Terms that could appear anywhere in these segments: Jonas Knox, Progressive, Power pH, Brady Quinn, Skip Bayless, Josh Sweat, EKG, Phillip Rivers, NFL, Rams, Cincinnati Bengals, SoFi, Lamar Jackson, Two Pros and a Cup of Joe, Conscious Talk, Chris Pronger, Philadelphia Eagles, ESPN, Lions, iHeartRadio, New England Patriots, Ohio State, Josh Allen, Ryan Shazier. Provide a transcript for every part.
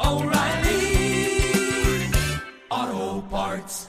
O'Reilly Auto Parts.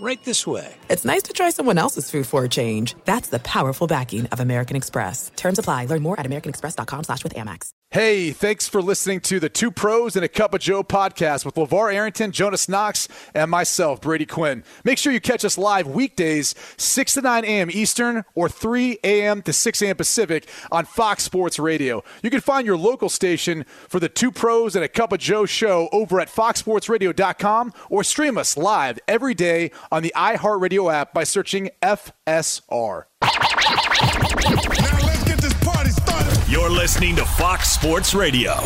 right this way. It's nice to try someone else's food for a change. That's the powerful backing of American Express. Terms apply. Learn more at americanexpress.com/withAmex. Hey, thanks for listening to the Two Pros and a Cup of Joe podcast with LeVar Arrington, Jonas Knox, and myself, Brady Quinn. Make sure you catch us live weekdays, 6 to 9 a.m. Eastern or 3 a.m. to 6 a.m. Pacific on Fox Sports Radio. You can find your local station for the Two Pros and a Cup of Joe show over at foxsportsradio.com or stream us live every day on the iHeartRadio app by searching FSR. Now let's get this party started. You're listening to Fox Sports Radio.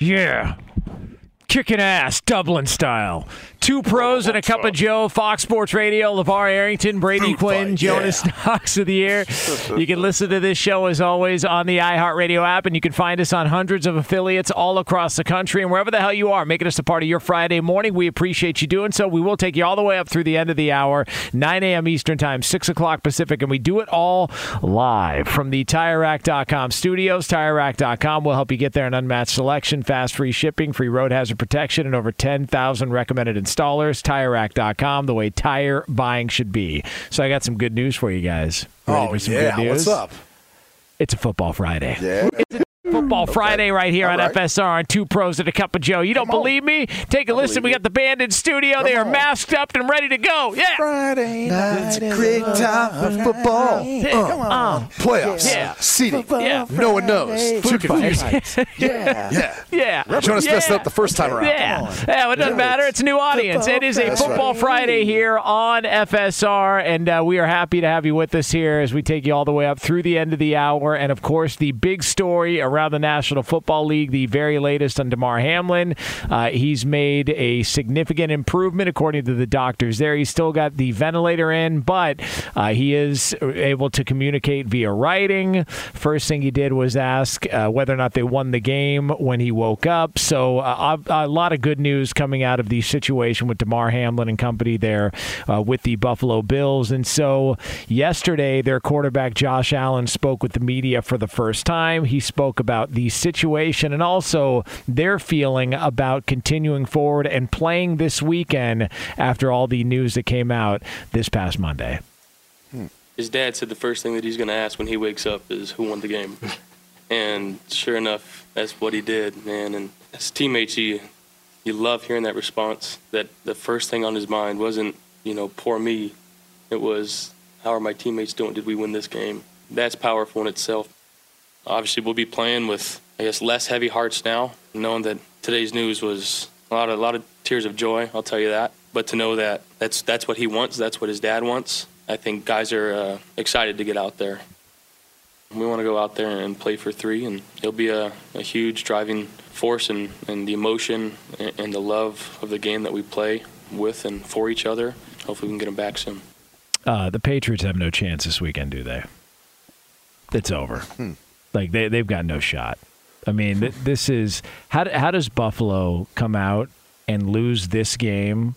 Yeah. Kicking ass, Dublin style. Two Pros and a Cup of Joe, Fox Sports Radio, LeVar Arrington, Brady Quinn, Jonas Knox of the Air. You can listen to this show, as always, on the iHeartRadio app, and you can find us on hundreds of affiliates all across the country. And wherever the hell you are, making us a part of your Friday morning, we appreciate you doing so. We will take you all the way up through the end of the hour, 9 a.m. Eastern Time, 6 o'clock Pacific, and we do it all live from the TireRack.com studios. TireRack.com will help you get there an unmatched selection, fast, free shipping, free road hazard protection, and over 10,000 recommended installers. TireRack.com, the way tire buying should be. So I got some good news for you guys. Ready for some good news? What's up? It's a Football Friday. Yeah. It's a Football Friday right here on FSR on Two Pros and a Cup of Joe. You don't believe me? Take a listen. We got the band in studio. They are masked up and ready to go. Yeah. Friday night. It's great time for football. Come on. Playoffs. Yeah. Seating. Yeah. No one knows. Two fighters. Jonas messed up the first time around. Well, it doesn't matter. It's a new audience. It is a Football Friday here on FSR, and we are happy to have you with us here as we take you all the way up through the end of the hour. And, of course, the big story around the National Football League, the very latest on DeMar Hamlin. He's made a significant improvement, according to the doctors there. He's still got the ventilator in, but he is able to communicate via writing. First thing he did was ask whether or not they won the game when he woke up. So a lot of good news coming out of the situation with DeMar Hamlin and company there with the Buffalo Bills. And so yesterday, their quarterback Josh Allen spoke with the media for the first time. He spoke about the situation and also their feeling about continuing forward and playing this weekend after all the news that came out this past Monday. His dad said the first thing that he's going to ask when he wakes up is who won the game. And sure enough, that's what he did, man. And as teammates, you love hearing that response, that the first thing on his mind wasn't, poor me. It was, how are my teammates doing? Did we win this game? That's powerful in itself. Obviously, we'll be playing with, less heavy hearts now, knowing that today's news was a lot of tears of joy, I'll tell you that. But to know that that's what he wants, that's what his dad wants, I think guys are excited to get out there. We want to go out there and play for three, and it'll be a huge driving force and the emotion and the love of the game that we play with and for each other. Hopefully we can get them back soon. The Patriots have no chance this weekend, do they? It's over. Like, they've got no shot. I mean, this is – how does Buffalo come out and lose this game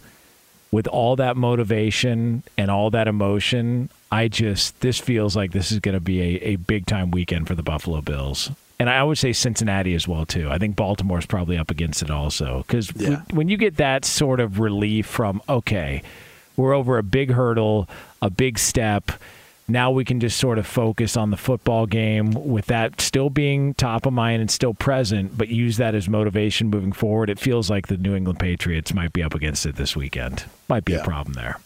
with all that motivation and all that emotion? This feels like this is going to be a big-time weekend for the Buffalo Bills. And I would say Cincinnati as well, too. I think Baltimore's probably up against it also. Because when you get that sort of relief from, okay, we're over a big hurdle, a big step – Now we can just sort of focus on the football game with that still being top of mind and still present, but use that as motivation moving forward. It feels like the New England Patriots might be up against it this weekend. Might be a problem there.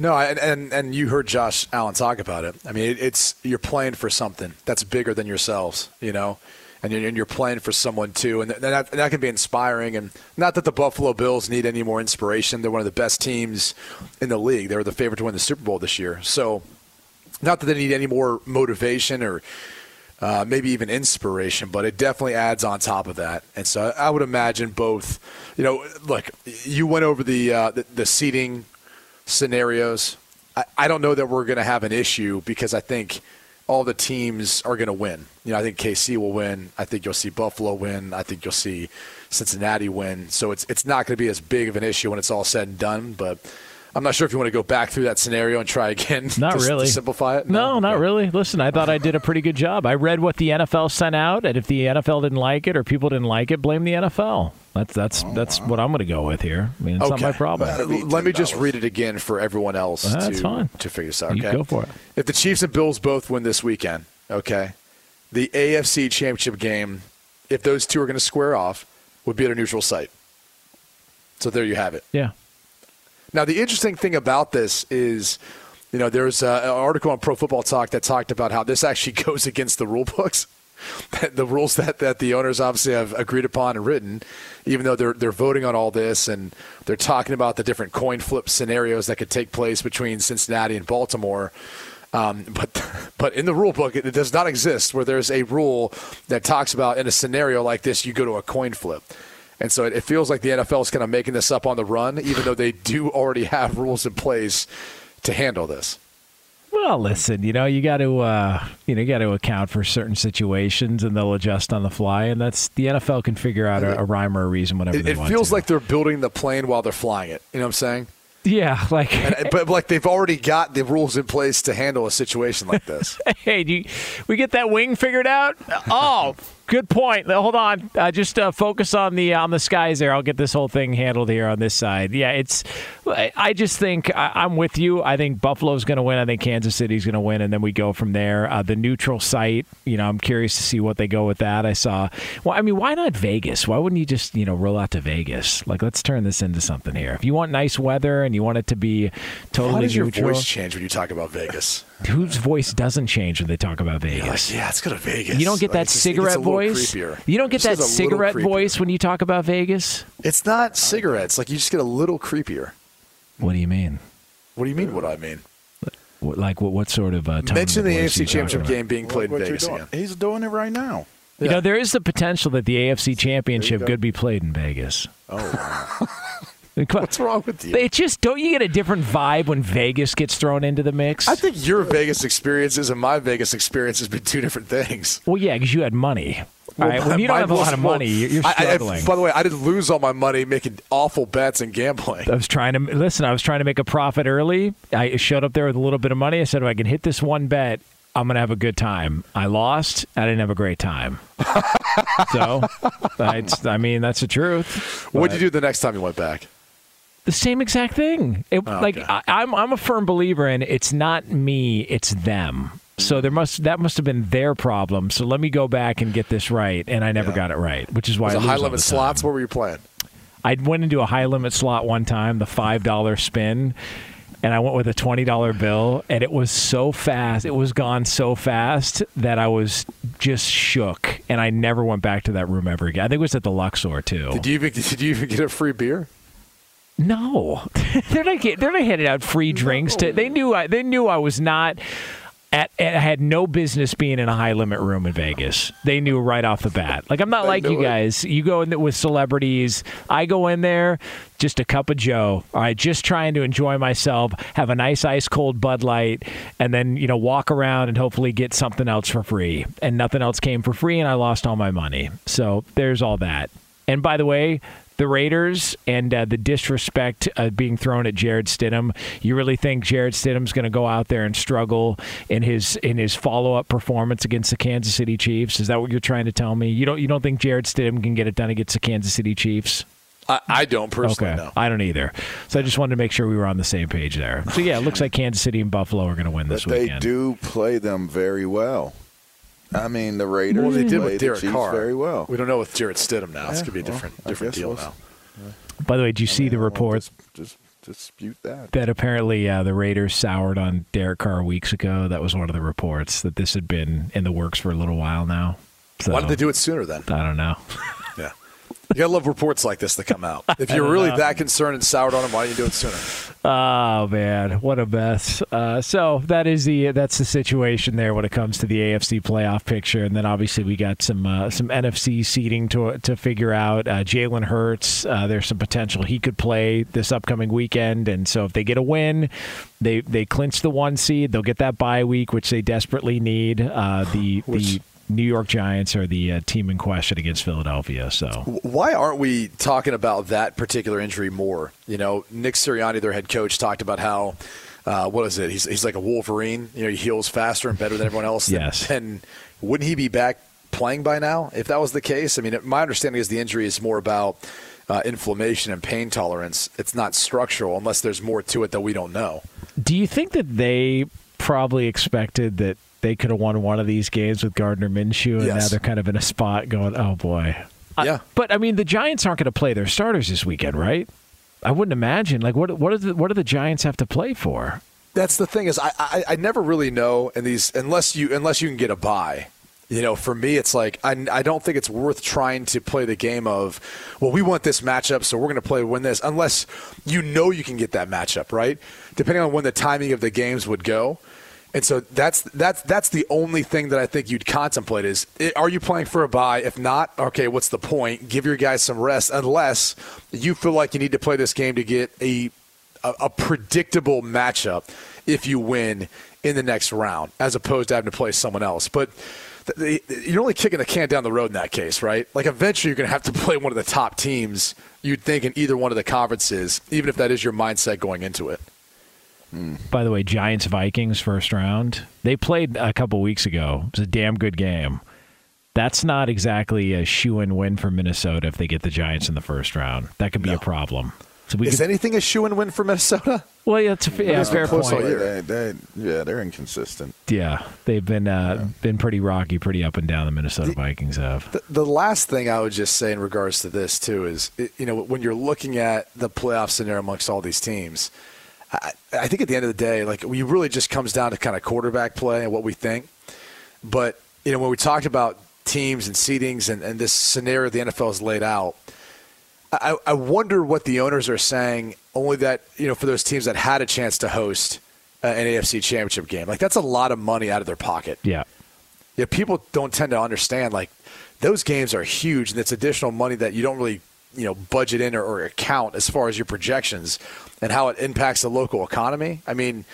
No, and you heard Josh Allen talk about it. I mean, it's you're playing for something that's bigger than yourselves, you know, and you're playing for someone too, and that can be inspiring. And not that the Buffalo Bills need any more inspiration. They're one of the best teams in the league. They were the favorite to win the Super Bowl this year. So not that they need any more motivation or maybe even inspiration, but it definitely adds on top of that. And so I would imagine both, you know, look, you went over the seating scenarios. I don't know that we're going to have an issue because I think all the teams are going to win. You know, I think KC will win. I think you'll see Buffalo win. I think you'll see Cincinnati win. So it's not going to be as big of an issue when it's all said and done, but I'm not sure if you want to go back through that scenario and try again to simplify it. No, not really. Listen, I thought I did a pretty good job. I read what the NFL sent out, and if the NFL didn't like it or people didn't like it, blame the NFL. That's what I'm going to go with here. I mean, it's not my problem. Let me just read it again for everyone else to figure this out. Okay? You go for it. If the Chiefs and Bills both win this weekend, okay, the AFC Championship game, if those two are going to square off, would be at a neutral site. So there you have it. Yeah. Now, the interesting thing about this is, you know, there's an article on Pro Football Talk that talked about how this actually goes against the rule books, the rules that the owners obviously have agreed upon and written, even though they're voting on all this and they're talking about the different coin flip scenarios that could take place between Cincinnati and Baltimore. But in the rule book, it does not exist where there's a rule that talks about in a scenario like this, you go to a coin flip. And so it feels like the NFL is kind of making this up on the run, even though they do already have rules in place to handle this. Well, listen, you know, you got to account for certain situations, and they'll adjust on the fly. And that's the NFL can figure out a rhyme or a reason whenever they want to. It feels like they're building the plane while they're flying it. You know what I'm saying? Yeah, like, but they've already got the rules in place to handle a situation like this. Hey, we get that wing figured out? Oh, good point. Hold on, just focus on the skies there. I'll get this whole thing handled here on this side. Yeah, it's. I just think I'm with you. I think Buffalo's going to win. I think Kansas City's going to win, and then we go from there. The neutral site. You know, I'm curious to see what they go with that. I saw. Well, I mean, why not Vegas? Why wouldn't you just roll out to Vegas? Like, let's turn this into something here. If you want nice weather and you want it to be totally neutral. How does your voice change when you talk about Vegas? Whose voice doesn't change when they talk about Vegas? Like, yeah, let's go to Vegas. You don't get that cigarette voice. Creepier. You don't get that cigarette voice when you talk about Vegas? It's not cigarettes. Like, you just get a little creepier. What do you mean? What do you mean what I mean? Like, what sort of tone? Mention the AFC Championship game being played in Vegas again. He's doing it right now. Yeah. You know, there is the potential that the AFC Championship could be played in Vegas. Oh, what's wrong with you? It just don't you get a different vibe when Vegas gets thrown into the mix? I think your Vegas experiences and my Vegas experience has been two different things. Well, yeah, because you had money. Well, all right, when you don't have a lot of money, you're struggling. By the way, I didn't lose all my money making awful bets and gambling. I was trying to make a profit early. I showed up there with a little bit of money. I said, if I can hit this one bet, I'm going to have a good time. I lost. I didn't have a great time. So, that's the truth. What did you do the next time you went back? The same exact thing. I'm a firm believer in it's not me, it's them. So that must have been their problem. So let me go back and get this right, and I never got it right, which is why. Was it high limit slots? What were you playing? I went into a high limit slot one time, the $5 spin, and I went with a $20 bill, and it was so fast, it was gone so fast that I was just shook, and I never went back to that room ever again. I think it was at the Luxor too. Did you even get a free beer? No, they're not handing out free drinks. They knew I was not. I had no business being in a high-limit room in Vegas. They knew right off the bat. Like, I'm not like you guys. You go in with celebrities. I go in there, just a cup of Joe. All right, just trying to enjoy myself, have a nice ice-cold Bud Light, and then, walk around and hopefully get something else for free. And nothing else came for free, and I lost all my money. So there's all that. And by the way, the Raiders and the disrespect being thrown at Jarrett Stidham. You really think Jarrett Stidham's going to go out there and struggle in his follow-up performance against the Kansas City Chiefs? Is that what you're trying to tell me? You don't think Jarrett Stidham can get it done against the Kansas City Chiefs? I don't personally know. Okay. I don't either. So I just wanted to make sure we were on the same page there. So, yeah, it looks like Kansas City and Buffalo are going to win this weekend. They do play them very well. I mean, the Raiders well, they did with Derek Carr very well. We don't know with Jarrett Stidham now. Yeah, it's going to be a different deal now. By the way, did you see the reports? Dispute that. That apparently the Raiders soured on Derek Carr weeks ago. That was one of the reports that this had been in the works for a little while now. So, why did they do it sooner then? I don't know. Yeah. You got to love reports like this that come out. If you're really that concerned and soured on them, why don't you do it sooner? Oh, man. What a mess. So that's the situation there when it comes to the AFC playoff picture. And then obviously we got some NFC seeding to figure out. Jalen Hurts, there's some potential he could play this upcoming weekend. And so if they get a win, they clinch the 1 seed. They'll get that bye week, which they desperately need. The New York Giants are the team in question against Philadelphia. So why aren't we talking about that particular injury more? You know, Nick Sirianni, their head coach, talked about how, what is it? He's like a Wolverine. You know, he heals faster and better than everyone else. Yes. And wouldn't he be back playing by now if that was the case? I mean, my understanding is the injury is more about inflammation and pain tolerance. It's not structural unless there's more to it that we don't know. Do you think that they probably expected that they could have won one of these games with Gardner Minshew, and now they're kind of in a spot going, oh, boy. Yeah. But, I mean, the Giants aren't going to play their starters this weekend, right? I wouldn't imagine. Like, what do the Giants have to play for? That's the thing is I never really know in these unless you can get a bye. You know, for me, it's like I don't think it's worth trying to play the game of, well, we want this matchup, so we're going to play to win this, unless you know you can get that matchup, right? Depending on when the timing of the games would go. And so that's the only thing that I think you'd contemplate is, are you playing for a bye? If not, okay, what's the point? Give your guys some rest unless you feel like you need to play this game to get a predictable matchup if you win in the next round, as opposed to having to play someone else. But you're only kicking the can down the road in that case, right? Like eventually you're going to have to play one of the top teams, you'd think, in either one of the conferences, even if that is your mindset going into it. By the way, Giants-Vikings first round. They played a couple weeks ago. It was a damn good game. That's not exactly a shoo-in win for Minnesota if they get the Giants in the first round. That could be a problem. So is anything a shoo-in win for Minnesota? Well, yeah, it's a fair point. They're inconsistent. Yeah, they've been pretty rocky, pretty up and down, the Minnesota Vikings have. The last thing I would just say in regards to this, too, is when you're looking at the playoff scenario amongst all these teams, I think at the end of the day, like, we really just comes down to kind of quarterback play and what we think. But, when we talked about teams and seedings and this scenario the NFL has laid out, I wonder what the owners are saying, only that, for those teams that had a chance to host an AFC Championship game. Like, that's a lot of money out of their pocket. Yeah. Yeah, people don't tend to understand, like, those games are huge, and it's additional money that you don't really – budget in or account as far as your projections and how it impacts the local economy. I mean,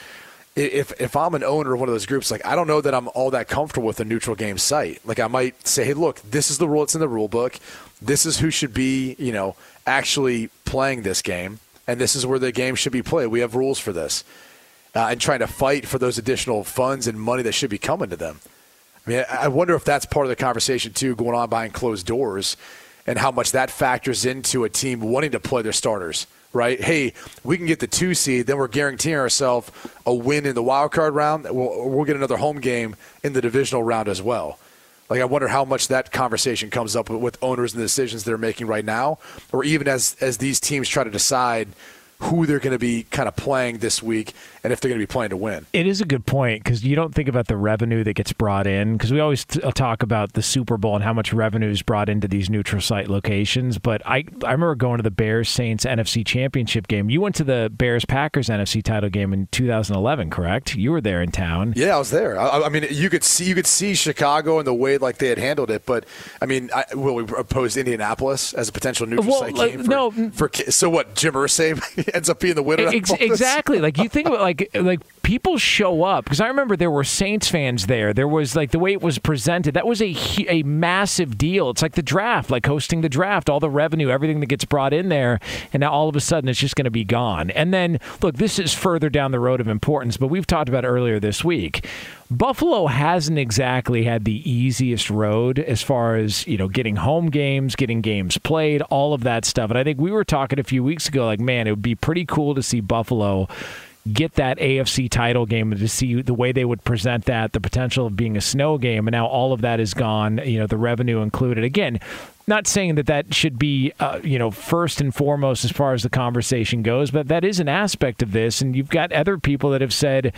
if I'm an owner of one of those groups, like, I don't know that I'm all that comfortable with a neutral game site. Like, I might say, hey, look, this is the rule. It's in the rule book. This is who should be, actually playing this game. And this is where the game should be played. We have rules for this. And trying to fight for those additional funds and money that should be coming to them. I mean, I wonder if that's part of the conversation, too, going on behind closed doors, and how much that factors into a team wanting to play their starters, right? Hey, we can get the 2 seed, then we're guaranteeing ourselves a win in the wild card round. We'll get another home game in the divisional round as well. Like, I wonder how much that conversation comes up with owners and the decisions they're making right now, or even as these teams try to decide who they're going to be kind of playing this week and if they're going to be playing to win. It is a good point, because you don't think about the revenue that gets brought in, because we always talk about the Super Bowl and how much revenue is brought into these neutral site locations. But I remember going to the Bears-Saints NFC Championship game. You went to the Bears-Packers NFC title game in 2011, correct? You were there in town. Yeah, I was there. I mean, you could see Chicago and the way like they had handled it. But, I mean, we opposed Indianapolis as a potential neutral site game. So what, Jim Irsay ends up being the winner? Exactly. Like, you think about, like people show up, because I remember there were Saints fans there. There was, like, the way it was presented, that was a massive deal. It's like the draft, like hosting the draft, all the revenue, everything that gets brought in there, and now all of a sudden it's just going to be gone. And then, look, this is further down the road of importance, but we've talked about earlier this week. Buffalo hasn't exactly had the easiest road as far as, you know, getting home games, getting games played, all of that stuff. And I think we were talking a few weeks ago, like, man, it would be pretty cool to see Buffalo get that AFC title game and to see the way they would present that, the potential of being a snow game. And now all of that is gone, you know, the revenue included. Again, not saying that that should be, you know, first and foremost as far as the conversation goes, but that is an aspect of this. And you've got other people that have said,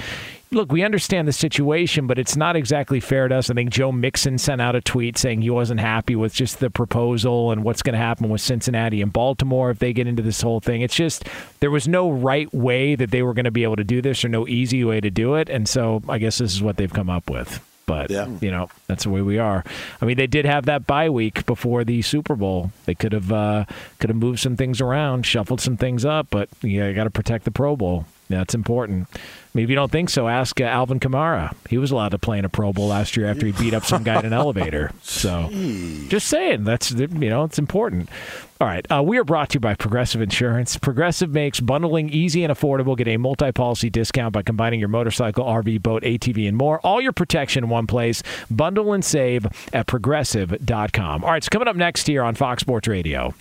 look, we understand the situation, but it's not exactly fair to us. I think Joe Mixon sent out a tweet saying he wasn't happy with just the proposal and what's going to happen with Cincinnati and Baltimore if they get into this whole thing. It's just there was no right way that they were going to be able to do this or no easy way to do it. And so I guess this is what they've come up with. But, you know, that's the way we are. I mean, they did have that bye week before the Super Bowl. They could have moved some things around, shuffled some things up, but you got to protect the Pro Bowl. That's important. I mean, if you don't think so, ask Alvin Kamara. He was allowed to play in a Pro Bowl last year after he beat up some guy in an elevator. So just saying, that's, you know, it's important. All right. We are brought to you by Progressive Insurance. Progressive makes bundling easy and affordable. Get a multi-policy discount by combining your motorcycle, RV, boat, ATV, and more. All your protection in one place. Bundle and save at progressive.com. All right. So coming up next here on Fox Sports Radio,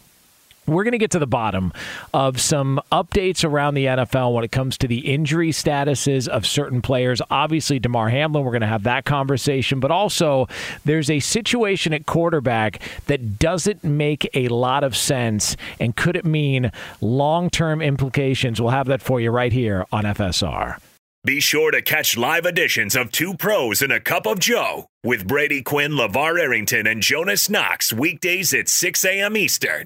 we're going to get to the bottom of some updates around the NFL when it comes to the injury statuses of certain players. Obviously, DeMar Hamlin, we're going to have that conversation. But also, there's a situation at quarterback that doesn't make a lot of sense. And could it mean long-term implications? We'll have that for you right here on FSR. Be sure to catch live editions of Two Pros and a Cup of Joe with Brady Quinn, LeVar Arrington, and Jonas Knox weekdays at 6 a.m. Eastern,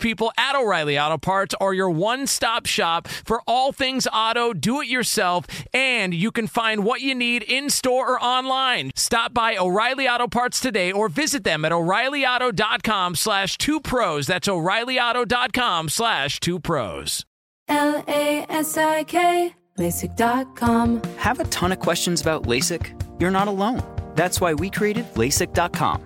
people at O'Reilly Auto Parts are your one-stop shop for all things auto, do-it-yourself, and you can find what you need in-store or online. Stop by O'Reilly Auto Parts today or visit them at O'ReillyAuto.com/2Pros. That's O'ReillyAuto.com/2Pros. LASIK, LASIK.com. Have a ton of questions about LASIK? You're not alone. That's why we created LASIK.com.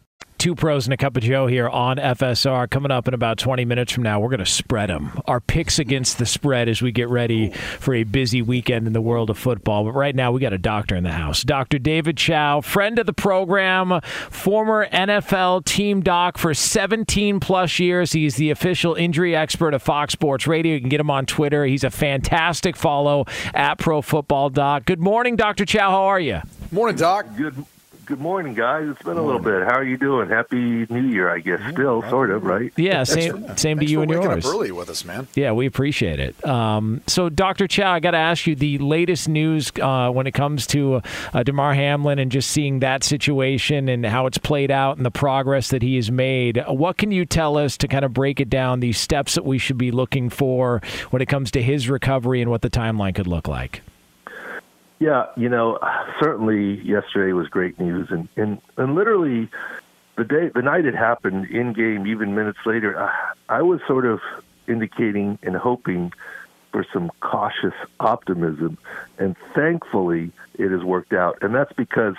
Two Pros and a Cup of Joe here on FSR. Coming up in about 20 minutes from now, we're going to spread them. Our picks against the spread as we get ready for a busy weekend in the world of football. But right now, we got a doctor in the house. Dr. David Chow, friend of the program, former NFL team doc for 17-plus years. He's the official injury expert of Fox Sports Radio. You can get him on Twitter. He's a fantastic follow at ProFootballDoc. Good morning, Dr. Chow. How are you? Morning, Doc. Good Good morning, guys. It's been a little bit. How are you doing? Happy New Year, I guess. Still, sort of, right? Yeah, same to you and yours. Thanks for waking up early with us, man. Yeah, we appreciate it. So, Dr. Chow, I got to ask you the latest news when it comes to DeMar Hamlin and just seeing that situation and how it's played out and the progress that he has made. What can you tell us to kind of break it down, the steps that we should be looking for when it comes to his recovery and what the timeline could look like? Yeah, you know, certainly yesterday was great news. And literally the night it happened in game, even minutes later, I was sort of indicating and hoping for some cautious optimism. And thankfully, it has worked out. And that's because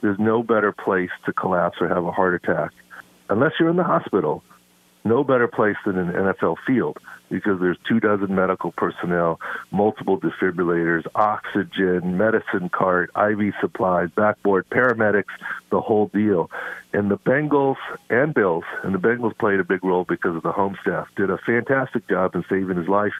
there's no better place to collapse or have a heart attack. Unless you're in the hospital, no better place than an NFL field, because there's 24 medical personnel, multiple defibrillators, oxygen, medicine cart, IV supplies, backboard, paramedics, the whole deal. And the Bengals and Bills, and the Bengals played a big role because of the home staff, did a fantastic job in saving his life.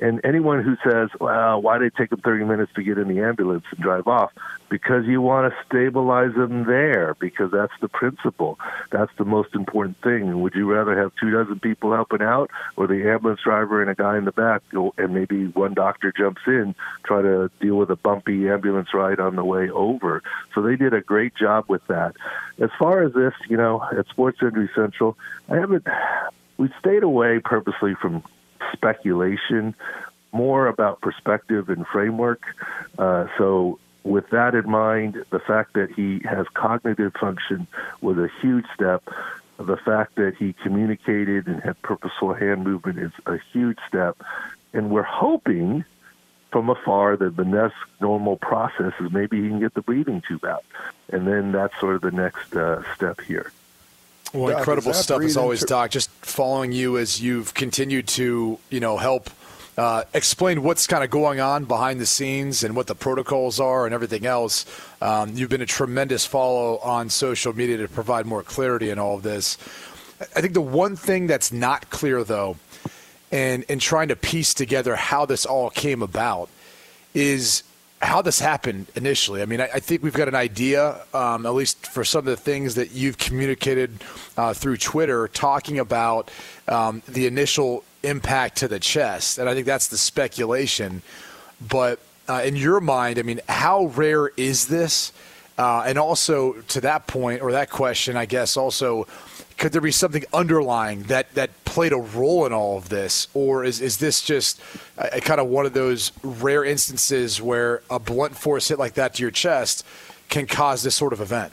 And anyone who says, well, why did it take him 30 minutes to get in the ambulance and drive off? Because you want to stabilize them there, because that's the principle. That's the most important thing. Would you rather have 24 people helping out, or the ambulance driver and a guy in the back, and maybe one doctor jumps in, try to deal with a bumpy ambulance ride on the way over? So they did a great job with that. As far as this, you know, at Sports Injury Central, we've stayed away purposely from speculation, more about perspective and framework. So with that in mind, the fact that he has cognitive function was a huge step. The fact that he communicated and had purposeful hand movement is a huge step. And we're hoping from afar that the next normal process is maybe he can get the breathing tube out. And then that's sort of the next step here. Well, Doc, incredible stuff as always, Doc. Just following you as you've continued to, you know, help explain what's kind of going on behind the scenes and what the protocols are and everything else. You've been a tremendous follow on social media to provide more clarity in all of this. I think the one thing that's not clear, though, and trying to piece together how this all came about is how this happened initially. I mean, I think we've got an idea, at least for some of the things that you've communicated through Twitter, talking about the initial impact to the chest. And I think that's the speculation. But in your mind, I mean, how rare is this? And also to that point, or that question, I guess, also, could there be something underlying that played a role in all of this? Or is this just kind of one of those rare instances where a blunt force hit like that to your chest can cause this sort of event?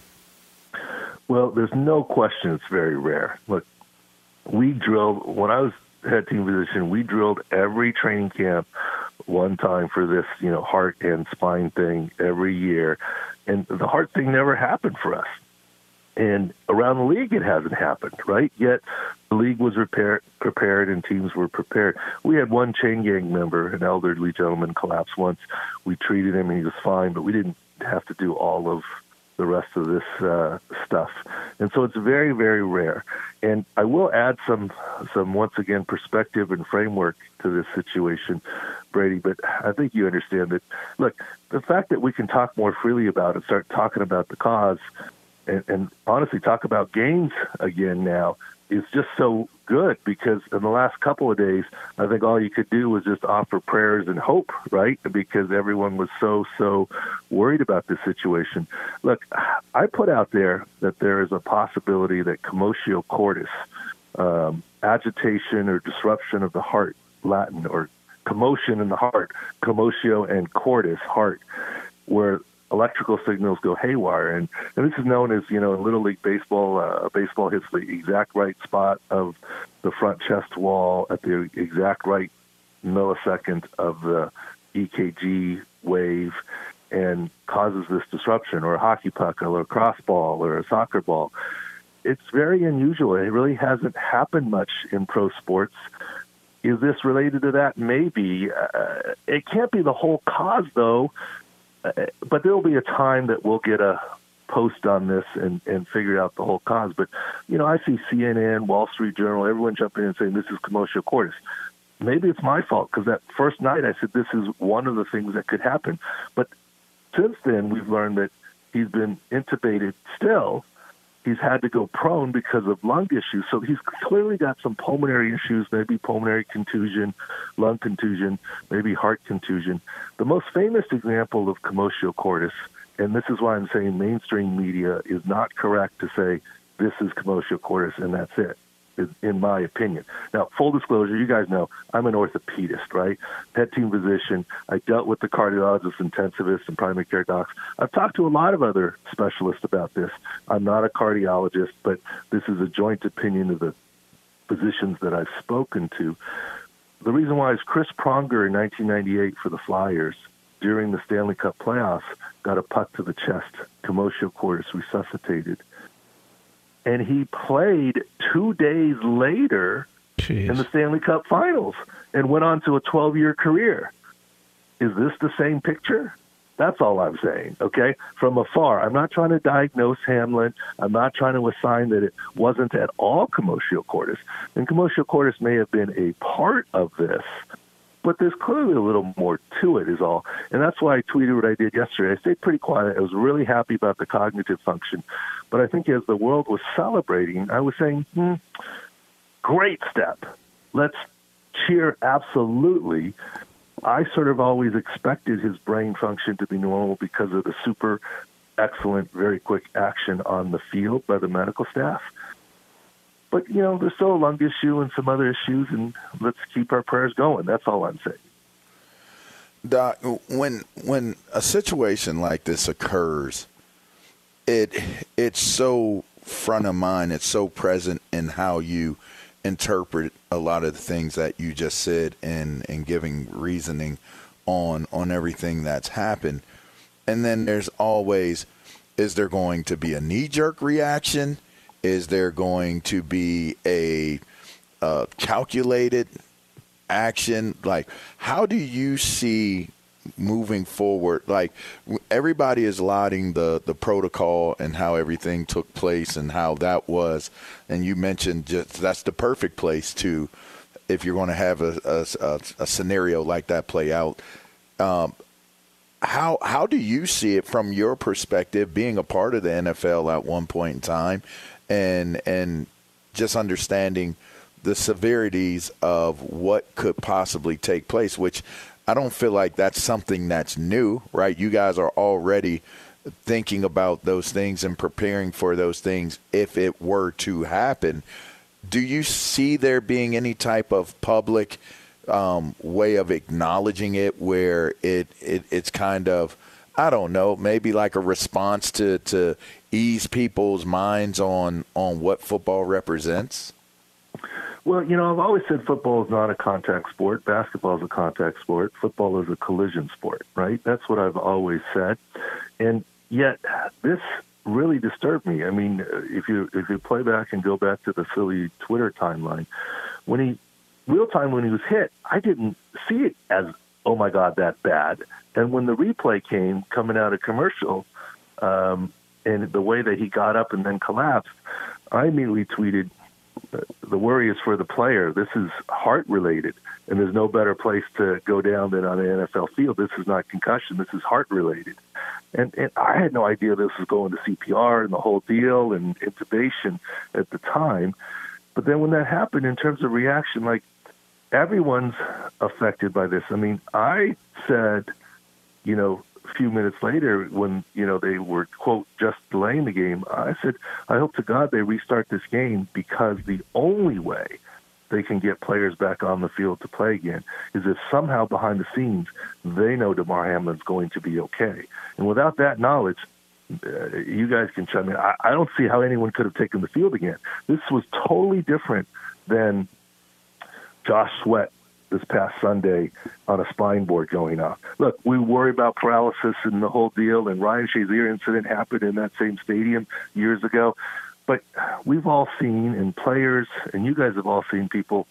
Well, there's no question it's very rare. Look, we drilled, when I was head team physician, we drilled every training camp one time for this, you know, heart and spine thing every year. And the heart thing never happened for us. And around the league, it hasn't happened, right? Yet the league was prepared and teams were prepared. We had one chain gang member, an elderly gentleman, collapse once. We treated him and he was fine, but we didn't have to do all of the rest of this stuff. And so it's very, very rare. And I will add some once again, perspective and framework to this situation, Brady, but I think you understand that. Look, the fact that we can talk more freely about it, start talking about the cause, and honestly talk about games again now is just so good, because in the last couple of days, I think all you could do was just offer prayers and hope, right? Because everyone was so worried about this situation. Look, I put out there that there is a possibility that commotio cordis, agitation or disruption of the heart, Latin, or commotion in the heart, commotio and cordis, heart, where electrical signals go haywire, and this is known as, you know, in Little League Baseball, baseball hits the exact right spot of the front chest wall at the exact right millisecond of the EKG wave and causes this disruption, or a hockey puck, or a lacrosse ball, or a soccer ball. It's very unusual. It really hasn't happened much in pro sports. Is this related to that? Maybe. It can't be the whole cause, though. But there will be a time that we'll get a post on this and figure out the whole cause. But, you know, I see CNN, Wall Street Journal, everyone jumping in and saying this is commotio cordis. Maybe it's my fault, because that first night I said this is one of the things that could happen. But since then we've learned that He's been intubated still. He's had to go prone because of lung issues. So he's clearly got some pulmonary issues, maybe pulmonary contusion, lung contusion, maybe heart contusion. The most famous example of commotio cordis, and this is why I'm saying mainstream media is not correct to say this is commotio cordis and that's it, in my opinion. Now, full disclosure, you guys know I'm an orthopedist, right? Pet team physician. I dealt with the cardiologists, intensivists, and primary care docs. I've talked to a lot of other specialists about this. I'm not a cardiologist, but this is a joint opinion of the physicians that I've spoken to. The reason why is Chris Pronger in 1998 for the Flyers during the Stanley Cup playoffs got a puck to the chest, commotio cordis resuscitated. And he played 2 days later in the Stanley Cup Finals and went on to a 12-year career. Is this the same picture? That's all I'm saying, okay? From afar. I'm not trying to diagnose Hamlin. I'm not trying to assign that it wasn't at all commotio cordis. And commotio cordis may have been a part of this, but there's clearly a little more to it is all. And that's why I tweeted what I did yesterday. I stayed pretty quiet. I was really happy about the cognitive function. But I think as the world was celebrating, I was saying, great step. Let's cheer absolutely. I sort of always expected his brain function to be normal because of the super excellent, very quick action on the field by the medical staff. But, you know, there's still a lung issue and some other issues, and let's keep our prayers going. That's all I'm saying. Doc, when a situation like this occurs, it's so front of mind, it's so present in how you interpret a lot of the things that you just said and giving reasoning on everything that's happened. And then there's always, is there going to be a knee-jerk reaction? Is there going to be a calculated action? Like, how do you see moving forward? Like, everybody is lauding the protocol and how everything took place and how that was. And you mentioned just that's the perfect place to, if you're going to have a scenario like that play out. How do you see it from your perspective, being a part of the NFL at one point in time? And just understanding the severities of what could possibly take place, which I don't feel like that's something that's new, right? You guys are already thinking about those things and preparing for those things if it were to happen. Do you see there being any type of public way of acknowledging it where it's kind of, I don't know, maybe like a response to ease people's minds on what football represents? Well, you know, I've always said football is not a contact sport. Basketball is a contact sport. Football is a collision sport, right? That's what I've always said. And yet this really disturbed me. I mean, if you play back and go back to the Philly Twitter timeline, when he was hit, I didn't see it as, oh, my God, that bad. And when the replay came coming out of commercial and the way that he got up and then collapsed, I immediately tweeted, the worry is for the player. This is heart-related, and there's no better place to go down than on an NFL field. This is not concussion. This is heart-related. And I had no idea this was going to CPR and the whole deal and intubation at the time. But then when that happened, in terms of reaction, like, everyone's affected by this. I mean, I said, you know, a few minutes later when, you know, they were, quote, just delaying the game, I said, I hope to God they restart this game because the only way they can get players back on the field to play again is if somehow behind the scenes they know DeMar Hamlin's going to be okay. And without that knowledge, you guys can chime in. I don't see how anyone could have taken the field again. This was totally different than Josh Sweat this past Sunday on a spine board going off. Look, we worry about paralysis and the whole deal, and Ryan Shazier incident happened in that same stadium years ago. But we've all seen, and players, and you guys have all seen people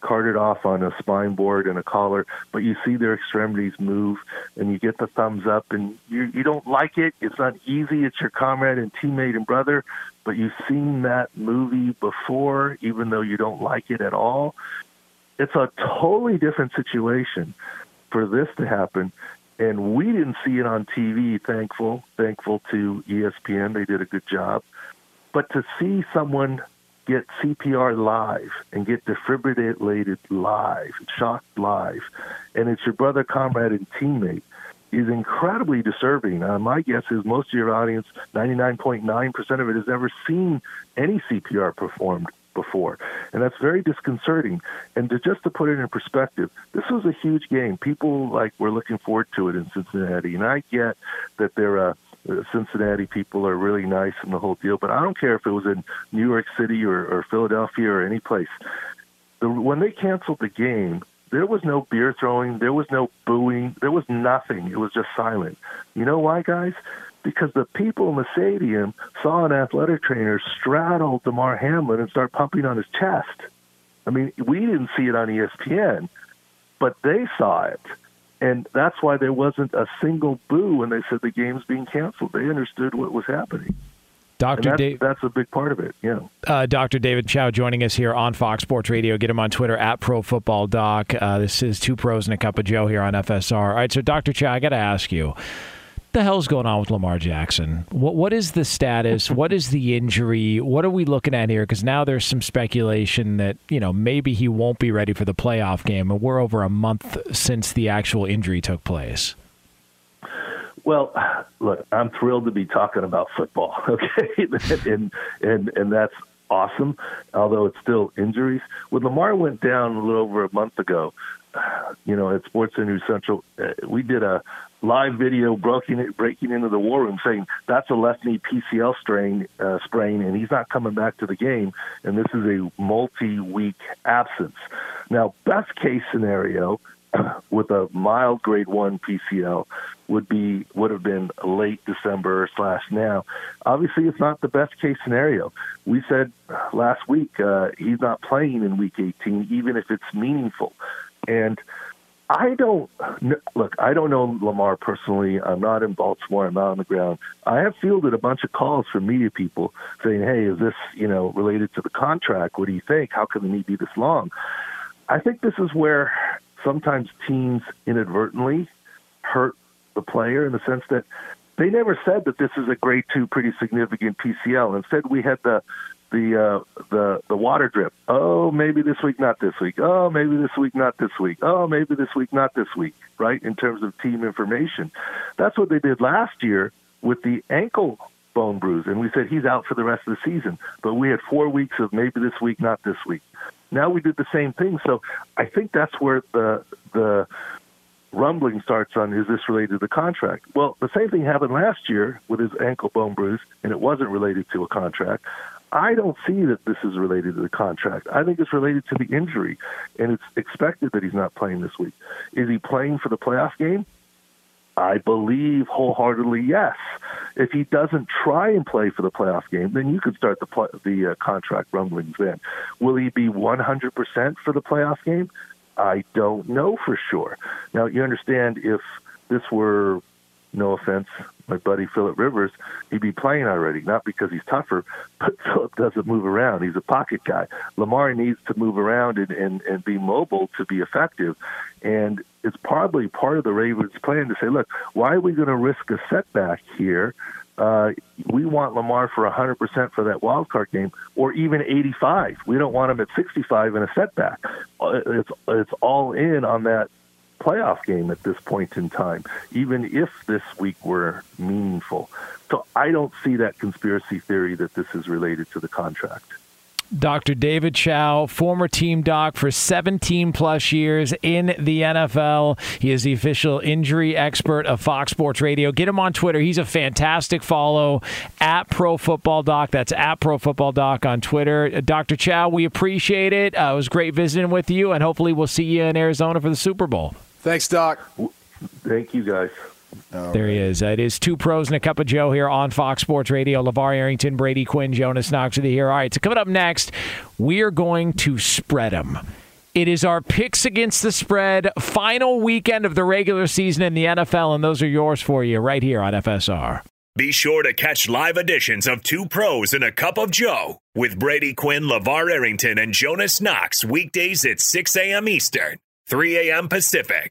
carted off on a spine board and a collar, but you see their extremities move, and you get the thumbs up, and you don't like it. It's not easy. It's your comrade and teammate and brother, but you've seen that movie before, even though you don't like it at all. It's a totally different situation for this to happen. And we didn't see it on TV, thankful to ESPN. They did a good job. But to see someone get CPR live and get defibrillated live, shocked live, and it's your brother, comrade, and teammate, is incredibly disturbing. My guess is most of your audience, 99.9% of it, has never seen any CPR performed before. And that's very disconcerting. And just to put it in perspective, this was a huge game. People were looking forward to it in Cincinnati. And I get that Cincinnati people are really nice and the whole deal, but I don't care if it was in New York City or Philadelphia or any place. When they canceled the game, there was no beer throwing. There was no booing. There was nothing. It was just silent. You know why, guys? Because the people in the stadium saw an athletic trainer straddle DeMar Hamlin and start pumping on his chest. I mean, we didn't see it on ESPN, but they saw it. And that's why there wasn't a single boo when they said the game's being canceled. They understood what was happening. That's a big part of it, yeah. Dr. David Chow joining us here on Fox Sports Radio. Get him on Twitter, @ProFootballDoc. This is Two Pros and a Cup of Joe here on FSR. All right, so Dr. Chow, I got to ask you, what the hell's going on with Lamar Jackson? What is the status? What is the injury? What are we looking at here? Because now there's some speculation that, maybe he won't be ready for the playoff game, and we're over a month since the actual injury took place. Well, look, I'm thrilled to be talking about football, okay? and that's awesome, although it's still injuries. When Lamar went down a little over a month ago, at SportsCenter Central, we did a live video breaking into the war room saying that's a left knee PCL sprain, and he's not coming back to the game, and this is a multi-week absence. Now, best case scenario with a mild grade 1 PCL would have been late December / now. Obviously, it's not the best case scenario. We said last week he's not playing in Week 18, even if it's meaningful. And I don't know Lamar personally. I'm not in Baltimore. I'm not on the ground. I have fielded a bunch of calls from media people saying, hey, is this, related to the contract? What do you think? How can the knee be this long? I think this is where sometimes teams inadvertently hurt the player in the sense that they never said that this is a grade 2 pretty significant PCL. Instead, we had the water drip. Oh, maybe this week, not this week. Oh, maybe this week, not this week. Oh, maybe this week, not this week, right, in terms of team information. That's what they did last year with the ankle bone bruise, and we said he's out for the rest of the season. But we had 4 weeks of maybe this week, not this week. Now we did the same thing. So I think that's where the rumbling starts on, is this related to the contract? Well, the same thing happened last year with his ankle bone bruise, and it wasn't related to a contract. I don't see that this is related to the contract. I think it's related to the injury, and it's expected that he's not playing this week. Is he playing for the playoff game? I believe wholeheartedly, yes. If he doesn't try and play for the playoff game, then you could start the contract rumblings then. Will he be 100% for the playoff game? I don't know for sure. Now, you understand, if this were, no offense, my buddy Phillip Rivers, he'd be playing already, not because he's tougher, but Phillip doesn't move around. He's a pocket guy. Lamar needs to move around and be mobile to be effective. And it's probably part of the Ravens' plan to say, look, why are we going to risk a setback here? We want Lamar for 100% for that wild card game, or even 85. We don't want him at 65 in a setback. It's all in on that playoff game at this point in time, even if this week were meaningful. So I don't see that conspiracy theory that this is related to the contract. Dr. David Chow, former team doc for 17-plus years in the NFL. He is the official injury expert of Fox Sports Radio. Get him on Twitter. He's a fantastic follow, @ProFootballDoc. That's @ProFootballDoc on Twitter. Dr. Chow, we appreciate it. It was great visiting with you, and hopefully we'll see you in Arizona for the Super Bowl. Thanks, Doc. Thank you, guys. Oh, there he is. It is Two Pros and a Cup of Joe here on Fox Sports Radio. LeVar Arrington, Brady Quinn, Jonas Knox with you here. All right, so coming up next, we are going to spread them. It is our picks against the spread, final weekend of the regular season in the NFL, and those are yours for you right here on FSR. Be sure to catch live editions of Two Pros and a Cup of Joe with Brady Quinn, LeVar Arrington, and Jonas Knox weekdays at 6 a.m. Eastern, 3 a.m. Pacific.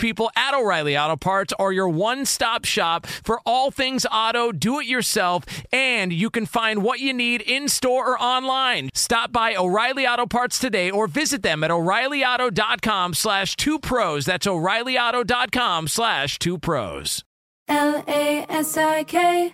people at O'Reilly Auto Parts are your one-stop shop for all things auto, do-it-yourself, and you can find what you need in-store or online. Stop by O'Reilly Auto Parts today or visit them at O'ReillyAuto.com/2Pros. That's O'ReillyAuto.com/2Pros. LASIK.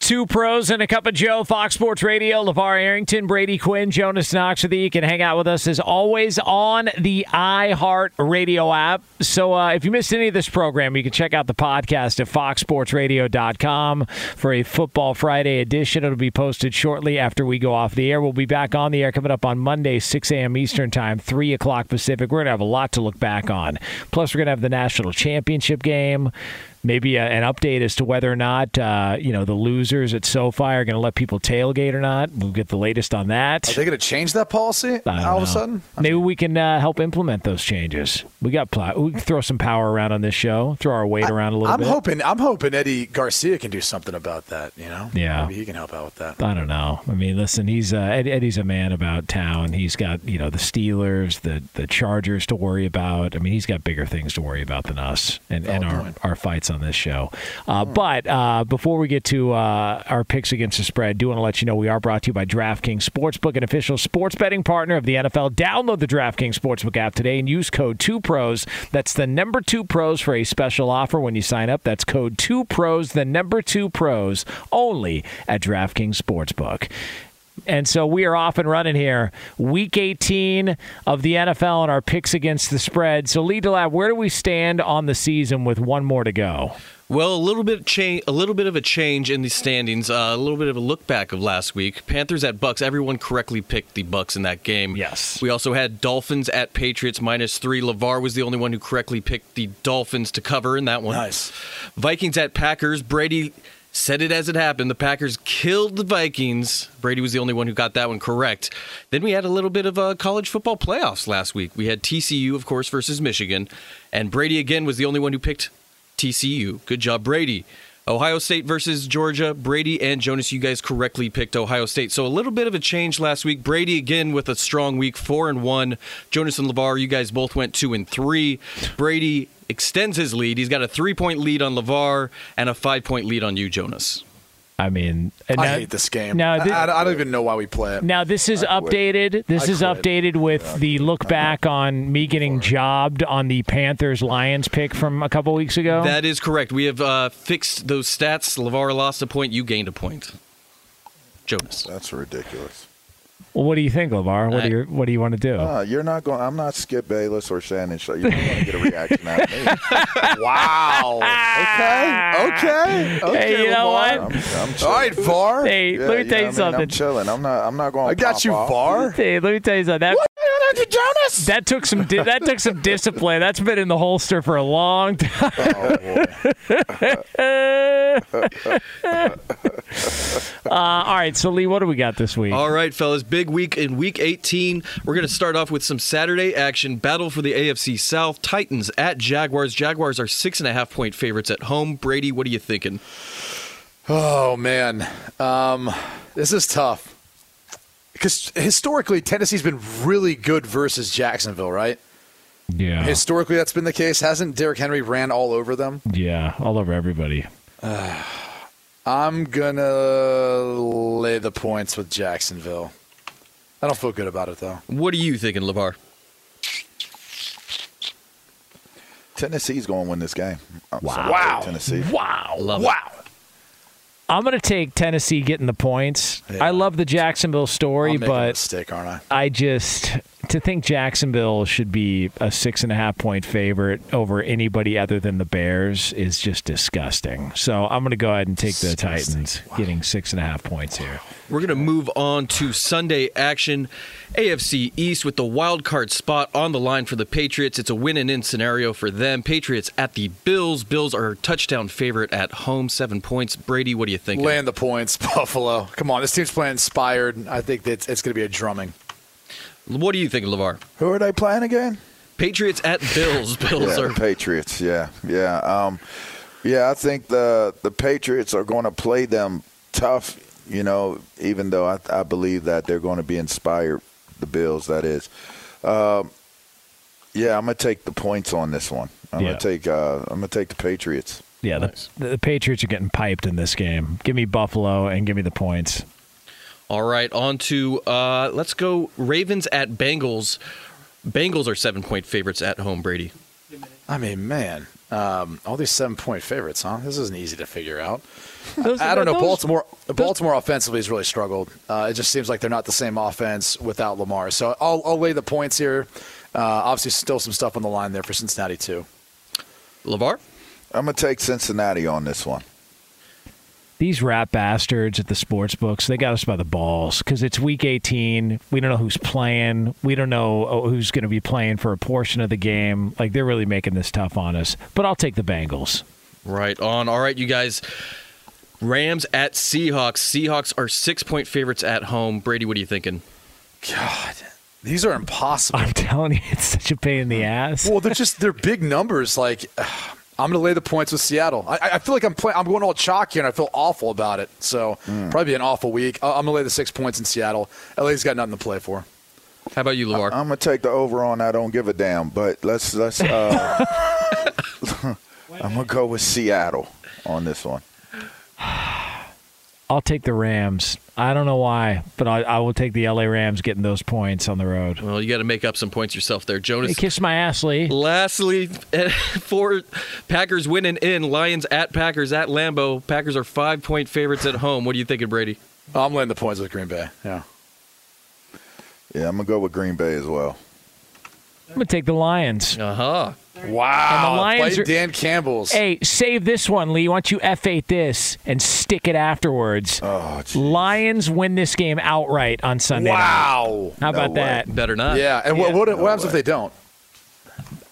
Two Pros and a Cup of Joe, Fox Sports Radio, LeVar Arrington, Brady Quinn, Jonas Knox with you. You can hang out with us as always on the iHeartRadio app. So if you missed any of this program, you can check out the podcast at foxsportsradio.com for a Football Friday edition. It'll be posted shortly after we go off the air. We'll be back on the air coming up on Monday, 6 a.m. Eastern Time, 3 o'clock Pacific. We're going to have a lot to look back on. Plus, we're going to have the national championship game. Maybe an update as to whether or not the losers at SoFi are going to let people tailgate or not. We'll get the latest on that. Are they going to change that policy all of a sudden? Maybe we can help implement those changes. We can throw some power around on this show, throw our weight around a little bit. I'm hoping Eddie Garcia can do something about that. You know, yeah, maybe he can help out with that. I don't know. I mean, listen, he's Eddie's a man about town. He's got the Steelers, the Chargers to worry about. I mean, he's got bigger things to worry about than us and our fights on this show. But before we get to our picks against the spread, I do want to let you know we are brought to you by DraftKings Sportsbook, an official sports betting partner of the NFL. Download the DraftKings Sportsbook app today and use code 2PROS. That's the number 2PROS for a special offer when you sign up. That's code 2PROS, the number 2PROS, only at DraftKings Sportsbook. And so we are off and running here. Week 18 of the NFL and our picks against the spread. So, Lee DeLab, where do we stand on the season with one more to go? Well, a little bit of a change in the standings, a little bit of a look back of last week. Panthers at Bucks. Everyone correctly picked the Bucks in that game. Yes. We also had Dolphins at Patriots, -3. LeVar was the only one who correctly picked the Dolphins to cover in that one. Nice. Vikings at Packers. Brady said it as it happened. The Packers killed the Vikings. Brady was the only one who got that one correct. Then we had a little bit of college football playoffs last week. We had TCU, of course, versus Michigan. And Brady, again, was the only one who picked TCU. Good job, Brady. Ohio State versus Georgia. Brady and Jonas, you guys correctly picked Ohio State. So a little bit of a change last week. Brady again with a strong week, 4-1. Jonas and LeVar, you guys both went 2-3. Brady extends his lead. He's got a 3-point lead on LeVar and a 5-point lead on you, Jonas. I mean, and I hate this game. I don't even know why we play it. Now, this is updated. This is updated with the look back on me getting jobbed on the Panthers-Lions pick from a couple weeks ago. That is correct. We have fixed those stats. LeVar lost a point. You gained a point. Jonas. That's ridiculous. Well, what do you think, LeVar? What do you want to do? You're not going. I'm not Skip Bayless or Shannon. So you don't want to get a reaction out of me. Wow. Okay. Hey, you know what? I'm all right, VAR. Hey, let me tell you something. I'm chilling. I'm not going. I got you, VAR. Hey, let me tell you something. That took some. That took some discipline. That's been in the holster for a long time. Oh, boy. All right, so Lee, what do we got this week? All right, fellas, big week in Week 18. We're going to start off with some Saturday action. Battle for the AFC South. Titans at Jaguars. Jaguars are 6.5-point favorites at home. Brady, what are you thinking? Oh, man. This is tough. Because historically, Tennessee's been really good versus Jacksonville, right? Yeah. Historically, that's been the case. Hasn't Derrick Henry ran all over them? Yeah, all over everybody. I'm going to lay the points with Jacksonville. I don't feel good about it, though. What are you thinking, LeVar? Tennessee's going to win this game. Wow. Tennessee. Wow. Love wow. It. I'm going to take Tennessee getting the points. Yeah. I love the Jacksonville story, but a mistake, aren't I? To think Jacksonville should be a 6.5-point favorite over anybody other than the Bears is just disgusting. So I'm going to go ahead and take the Titans, getting 6.5 points here. We're going to move on to Sunday action. AFC East with the wild card spot on the line for the Patriots. It's a win-and-in scenario for them. Patriots at the Bills. Bills are a touchdown favorite at home, 7 points. Brady, what do you think? Laying the points, Buffalo. Come on, this team's playing inspired. I think that it's going to be a drumming. What do you think, LeVar? Who are they playing again? Patriots at Bills. Bills are Patriots. Yeah. I think the Patriots are going to play them tough. You know, even though I believe that they're going to be inspired, the Bills. That is. I'm gonna take the points on this one. I'm gonna take the Patriots. Yeah, nice. The Patriots are getting piped in this game. Give me Buffalo and give me the points. All right, on to let's go Ravens at Bengals. Bengals are 7-point favorites at home, Brady. I mean, man, all these 7-point favorites, huh? This isn't easy to figure out. I don't know. Baltimore offensively has really struggled. It just seems like they're not the same offense without Lamar. So I'll lay the points here. Obviously, still some stuff on the line there for Cincinnati, too. LeVar? I'm going to take Cincinnati on this one. These rap bastards at the sports books, they got us by the balls because it's week 18. We don't know who's playing. We don't know who's going to be playing for a portion of the game. Like, they're really making this tough on us. But I'll take the Bengals. Right on. All right, you guys. Rams at Seahawks. Seahawks are 6-point favorites at home. Brady, what are you thinking? God, these are impossible. I'm telling you, it's such a pain in the ass. Well, they're big numbers. Like... I'm going to lay the points with Seattle. I feel like I'm going all chalk here, and I feel awful about it. So probably an awful week. I'm going to lay the 6 points in Seattle. LA's got nothing to play for. How about you, LeVar? I'm going to take the over on I don't give a damn, but let's I'm going to go with Seattle on this one. I'll take the Rams. I don't know why, but I will take the LA Rams getting those points on the road. Well, you got to make up some points yourself there, Jonas. Hey, kiss my ass, Lee. Lastly, for Packers winning in, Lions at Packers at Lambeau. Packers are 5-point favorites at home. What are you thinking, Brady? I'm laying the points with Green Bay. Yeah, I'm going to go with Green Bay as well. I'm going to take the Lions. Uh-huh. Wow. And the Lions are, Dan Campbell's. Hey, save this one, Lee. Why don't you F8 this and stick it afterwards? Oh, geez. Lions win this game outright on Sunday night. Wow. How about that? Better not. Yeah. And what happens if they don't?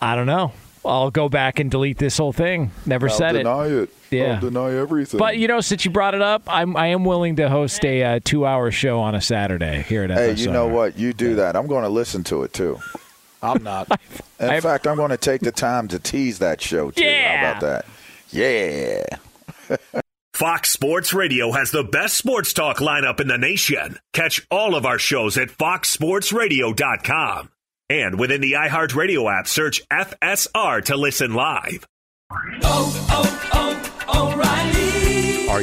I don't know. I'll go back and delete this whole thing. I'll deny it. Yeah. I'll deny everything. But, you know, since you brought it up, I am willing to host a 2-hour show on a Saturday here at FSR. Hey, you know what? You do that. I'm going to listen to it, too. I'm not. In fact, I'm going to take the time to tease that show, too. Yeah. How about that? Yeah. Fox Sports Radio has the best sports talk lineup in the nation. Catch all of our shows at foxsportsradio.com. And within the iHeartRadio app, search FSR to listen live. Oh, oh, O'Reilly. Are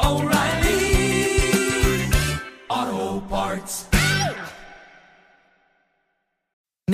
oh, oh, O'Reilly Auto Parts.